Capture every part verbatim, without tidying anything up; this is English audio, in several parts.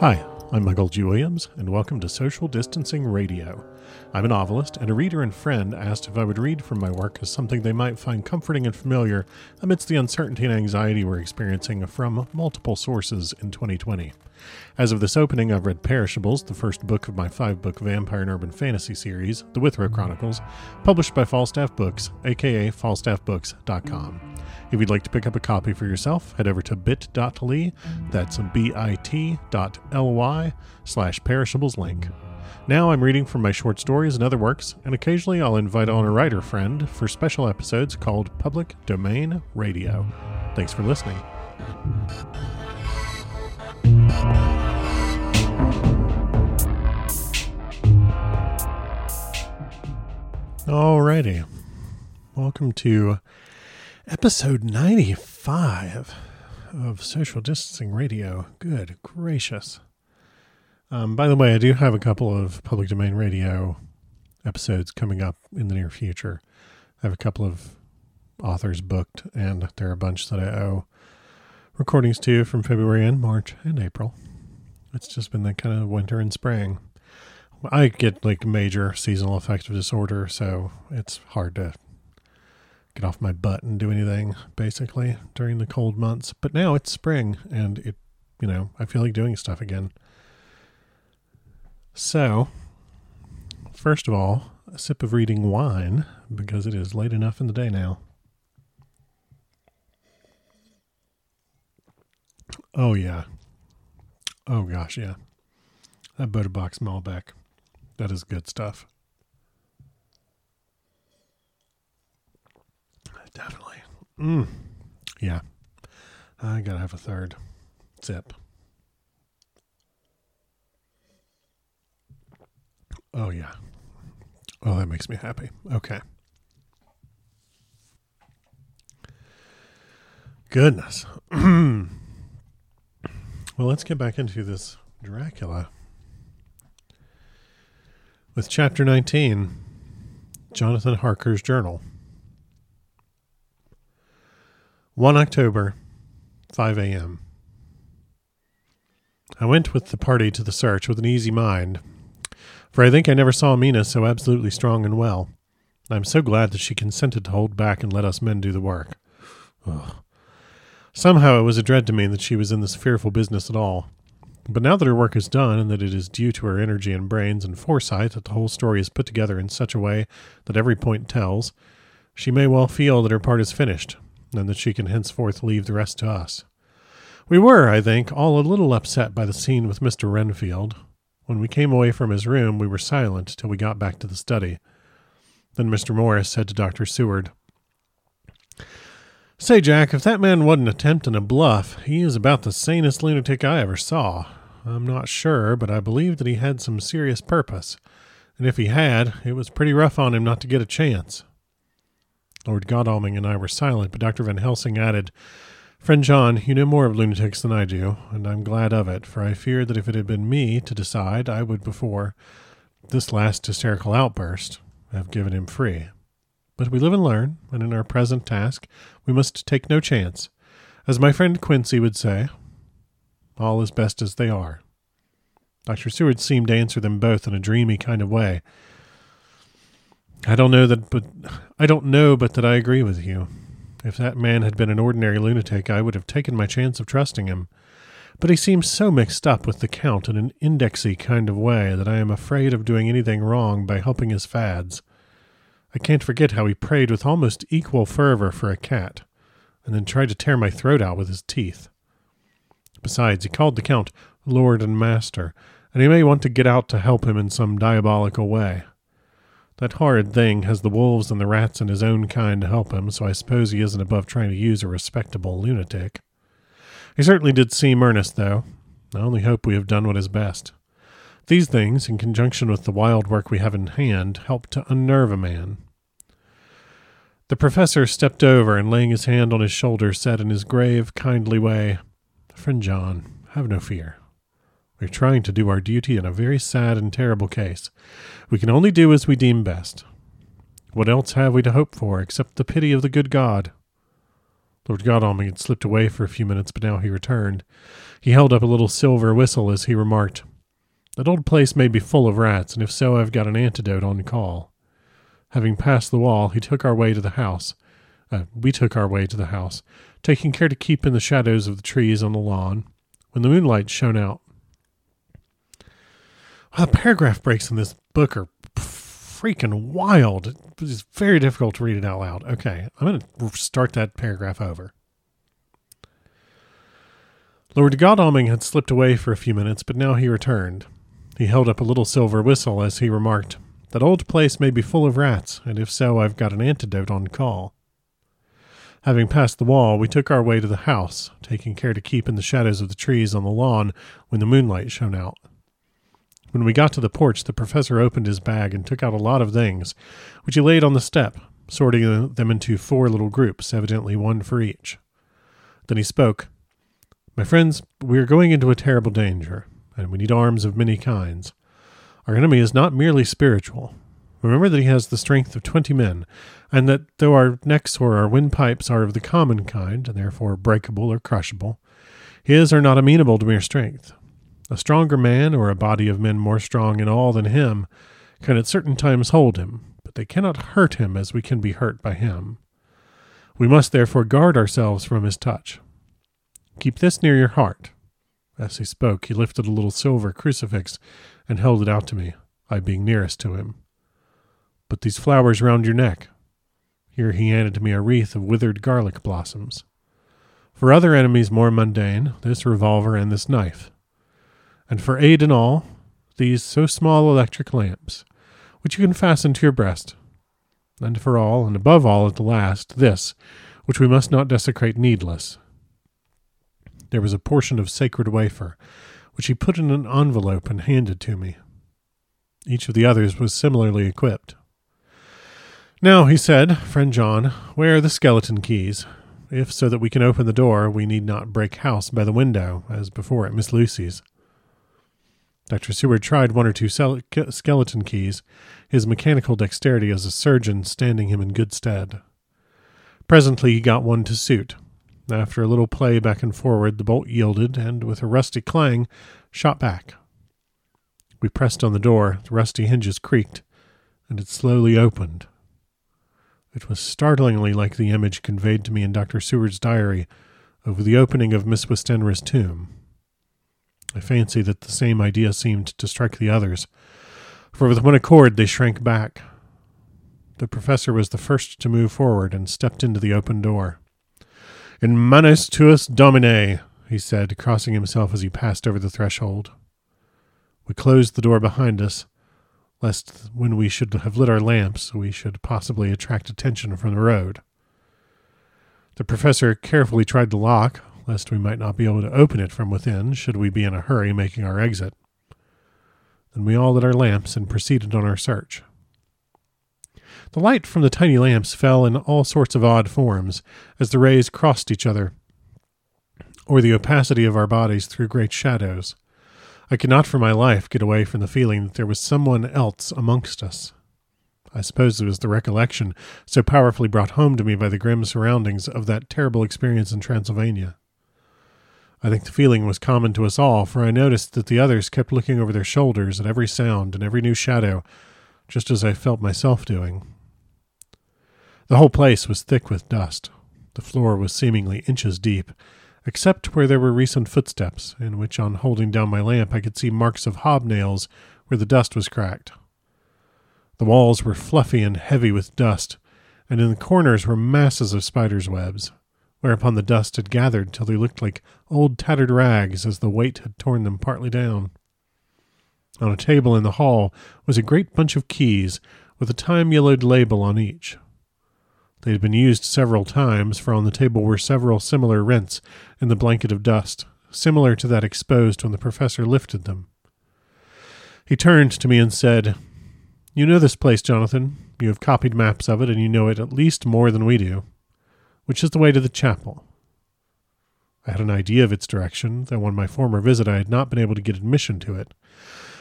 Hi, I'm Michael G. Williams, and welcome to Social Distancing Radio. I'm a novelist, and a reader and friend asked if I would read from my work as something they might find comforting and familiar amidst the uncertainty and anxiety we're experiencing from multiple sources in twenty twenty. As of this opening, I've read Perishables, the first book of my five-book vampire and urban fantasy series, The Withrow Chronicles, published by Falstaff Books, aka falstaff books dot com. If you'd like to pick up a copy for yourself, head over to bit dot l y, that's B I T dot L-Y, slash Perishables link. Now I'm reading from my short stories and other works, and occasionally I'll invite on a writer friend for special episodes called Public Domain Radio. Thanks for listening. Alrighty, welcome to episode ninety-five of Social Distancing Radio. Good gracious. Um, by the way, I do have a couple of Public Domain Radio episodes coming up in the near future. I have a couple of authors booked, and there are a bunch that I owe recordings to from February and March and April. It's just been that kind of winter and spring. I get like major seasonal affective disorder, so it's hard to get off my butt and do anything basically during the cold months. But now it's spring, and it, you know, I feel like doing stuff again. So, first of all, a sip of reading wine, because it is late enough in the day now. Oh, yeah. Oh, gosh, yeah. That Bota Box Malbec. That is good stuff. Definitely. Mm. Yeah. I gotta have a third sip. Oh, yeah. Oh, that makes me happy. Okay. Goodness. Well, let's get back into this Dracula with Chapter nineteen, Jonathan Harker's Journal. the first of October, five a.m. I went with the party to the search with an easy mind, for I think I never saw Mina so absolutely strong and well. I'm so glad that she consented to hold back and let us men do the work. Ugh. Somehow it was a dread to me that she was in this fearful business at all. But now that her work is done, and that it is due to her energy and brains and foresight that the whole story is put together in such a way that every point tells, she may well feel that her part is finished, and that she can henceforth leave the rest to us. We were, I think, all a little upset by the scene with Mister Renfield. When we came away from his room, we were silent till we got back to the study. Then Mister Morris said to Doctor Seward, "Say, Jack, if that man wasn't attempting a bluff, he is about the sanest lunatic I ever saw. I'm not sure, but I believe that he had some serious purpose, and if he had, it was pretty rough on him not to get a chance." Lord Godalming and I were silent, but Doctor Van Helsing added, "Friend John, you know more of lunatics than I do, and I'm glad of it, for I fear that if it had been me to decide, I would, before this last hysterical outburst, have given him free. But we live and learn, and in our present task, we must take no chance. As my friend Quincey would say, all is best as they are." Doctor Seward seemed to answer them both in a dreamy kind of way. I don't know that, but I don't know, but that I agree with you. If that man had been an ordinary lunatic, I would have taken my chance of trusting him. But he seems so mixed up with the count in an indexy kind of way that I am afraid of doing anything wrong by helping his fads. I can't forget how he prayed with almost equal fervor for a cat, and then tried to tear my throat out with his teeth. Besides, he called the count Lord and Master, and he may want to get out to help him in some diabolical way. That horrid thing has the wolves and the rats and his own kind to help him, so I suppose he isn't above trying to use a respectable lunatic. He certainly did seem earnest, though. I only hope we have done what is best. These things, in conjunction with the wild work we have in hand, help to unnerve a man. The professor stepped over and, laying his hand on his shoulder, said in his grave, kindly way, "Friend John, have no fear. We are trying to do our duty in a very sad and terrible case. We can only do as we deem best. What else have we to hope for except the pity of the good God? Lord Godalming had slipped away for a few minutes, but now he returned. He held up a little silver whistle as he remarked, "That old place may be full of rats, and if so, I've got an antidote on call." Having passed the wall, he took our way to the house. Uh, we took our way to the house, taking care to keep in the shadows of the trees on the lawn, when the moonlight shone out. Well, the paragraph breaks in this book are freaking wild. It's very difficult to read it out loud. Okay, I'm going to start that paragraph over. Lord Godalming had slipped away for a few minutes, but now he returned. He held up a little silver whistle as he remarked, "That old place may be full of rats, and if so, I've got an antidote on call." Having passed the wall, we took our way to the house, taking care to keep in the shadows of the trees on the lawn when the moonlight shone out. When we got to the porch, the professor opened his bag and took out a lot of things, which he laid on the step, sorting them into four little groups, evidently one for each. Then he spoke, "My friends, we are going into a terrible danger, and we need arms of many kinds. Our enemy is not merely spiritual. Remember that he has the strength of twenty men, and that though our necks or our windpipes are of the common kind, and therefore breakable or crushable, his are not amenable to mere strength. A stronger man, or a body of men more strong in all than him, can at certain times hold him, but they cannot hurt him as we can be hurt by him. We must therefore guard ourselves from his touch. Keep this near your heart." As he spoke, he lifted a little silver crucifix and held it out to me, I being nearest to him. "Put these flowers round your neck." Here he handed to me a wreath of withered garlic blossoms. "For other enemies more mundane, this revolver and this knife. And for aid in all, these so small electric lamps, which you can fasten to your breast. And for all, and above all at the last, this, which we must not desecrate needless." There was a portion of sacred wafer, which he put in an envelope and handed to me. Each of the others was similarly equipped. "Now," he said, "Friend John, where are the skeleton keys? If so that we can open the door, we need not break house by the window, as before at Miss Lucy's." Doctor Seward tried one or two skeleton keys, his mechanical dexterity as a surgeon standing him in good stead. Presently he got one to suit. After a little play back and forward, the bolt yielded, and with a rusty clang, shot back. We pressed on the door, the rusty hinges creaked, and it slowly opened. It was startlingly like the image conveyed to me in Doctor Seward's diary over the opening of Miss Westenra's tomb. I fancy that the same idea seemed to strike the others, for with one accord they shrank back. The professor was the first to move forward and stepped into the open door. "In manus tuus domine," he said, crossing himself as he passed over the threshold. We closed the door behind us, lest when we should have lit our lamps we should possibly attract attention from the road. The professor carefully tried the lock, lest we might not be able to open it from within, should we be in a hurry making our exit. Then we all lit our lamps and proceeded on our search. The light from the tiny lamps fell in all sorts of odd forms, as the rays crossed each other, or the opacity of our bodies threw great shadows. I could not for my life get away from the feeling that there was someone else amongst us. I suppose it was the recollection, so powerfully brought home to me by the grim surroundings, of that terrible experience in Transylvania. I think the feeling was common to us all, for I noticed that the others kept looking over their shoulders at every sound and every new shadow, just as I felt myself doing. The whole place was thick with dust. The floor was seemingly inches deep, except where there were recent footsteps, in which on holding down my lamp I could see marks of hobnails where the dust was cracked. The walls were fluffy and heavy with dust, and in the corners were masses of spiders' webs, whereupon the dust had gathered till they looked like old tattered rags as the weight had torn them partly down. On a table in the hall was a great bunch of keys, with a time-yellowed label on each. They had been used several times, for on the table were several similar rents in the blanket of dust, similar to that exposed when the professor lifted them. He turned to me and said, "You know this place, Jonathan. You have copied maps of it, and you know it at least more than we do. Which is the way to the chapel?" I had an idea of its direction, though on my former visit I had not been able to get admission to it.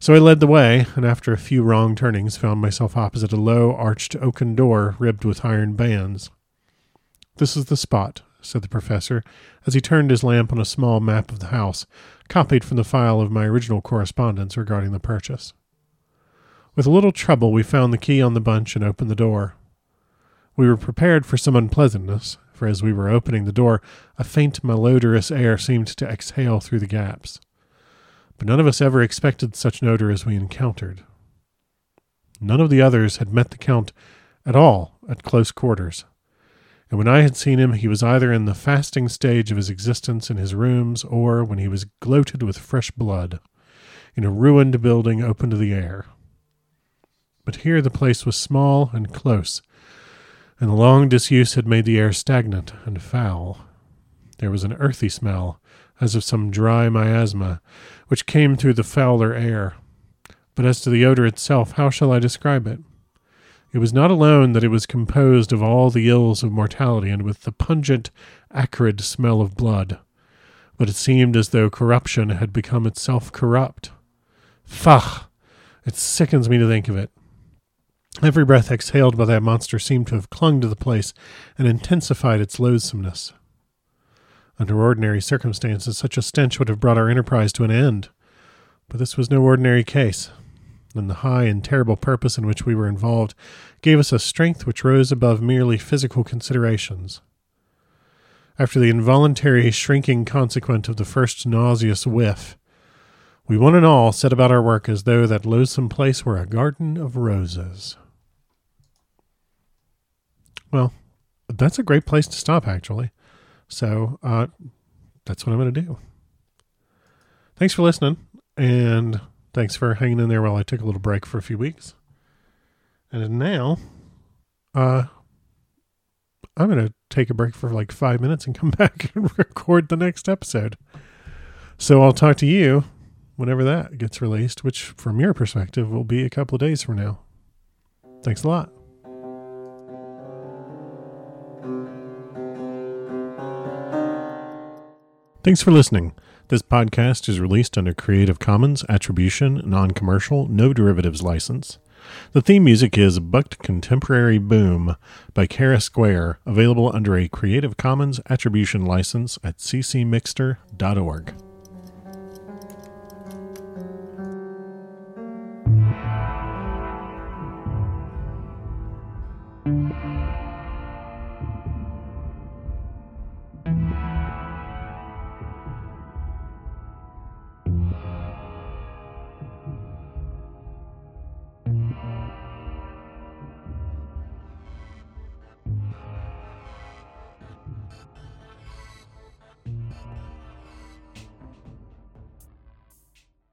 So I led the way, and after a few wrong turnings found myself opposite a low, arched oaken door ribbed with iron bands. "This is the spot," said the professor, as he turned his lamp on a small map of the house, copied from the file of my original correspondence regarding the purchase. With a little trouble, we found the key on the bunch and opened the door. We were prepared for some unpleasantness, for as we were opening the door, a faint malodorous air seemed to exhale through the gaps. But none of us ever expected such an odor as we encountered. None of the others had met the Count at all at close quarters, and when I had seen him, he was either in the fasting stage of his existence in his rooms, or when he was gloated with fresh blood, in a ruined building open to the air. But here the place was small and close, and the long disuse had made the air stagnant and foul. There was an earthy smell, as of some dry miasma, which came through the fouler air. But as to the odor itself, how shall I describe it? It was not alone that it was composed of all the ills of mortality and with the pungent, acrid smell of blood, but it seemed as though corruption had become itself corrupt. Faugh! It sickens me to think of it. Every breath exhaled by that monster seemed to have clung to the place and intensified its loathsomeness. Under ordinary circumstances, such a stench would have brought our enterprise to an end, but this was no ordinary case, and the high and terrible purpose in which we were involved gave us a strength which rose above merely physical considerations. After the involuntary shrinking consequent of the first nauseous whiff, we one and all set about our work as though that loathsome place were a garden of roses. Well, that's a great place to stop, actually. So, uh, that's what I'm going to do. Thanks for listening, and thanks for hanging in there while I took a little break for a few weeks. And now, uh, I'm going to take a break for like five minutes and come back and record the next episode. So I'll talk to you whenever that gets released, which from your perspective will be a couple of days from now. Thanks a lot. Thanks for listening. This podcast is released under Creative Commons Attribution, Non-Commercial, No Derivatives License. The theme music is Bucked Contemporary Boom by Kara Square, available under a Creative Commons Attribution License at c c mixter dot org.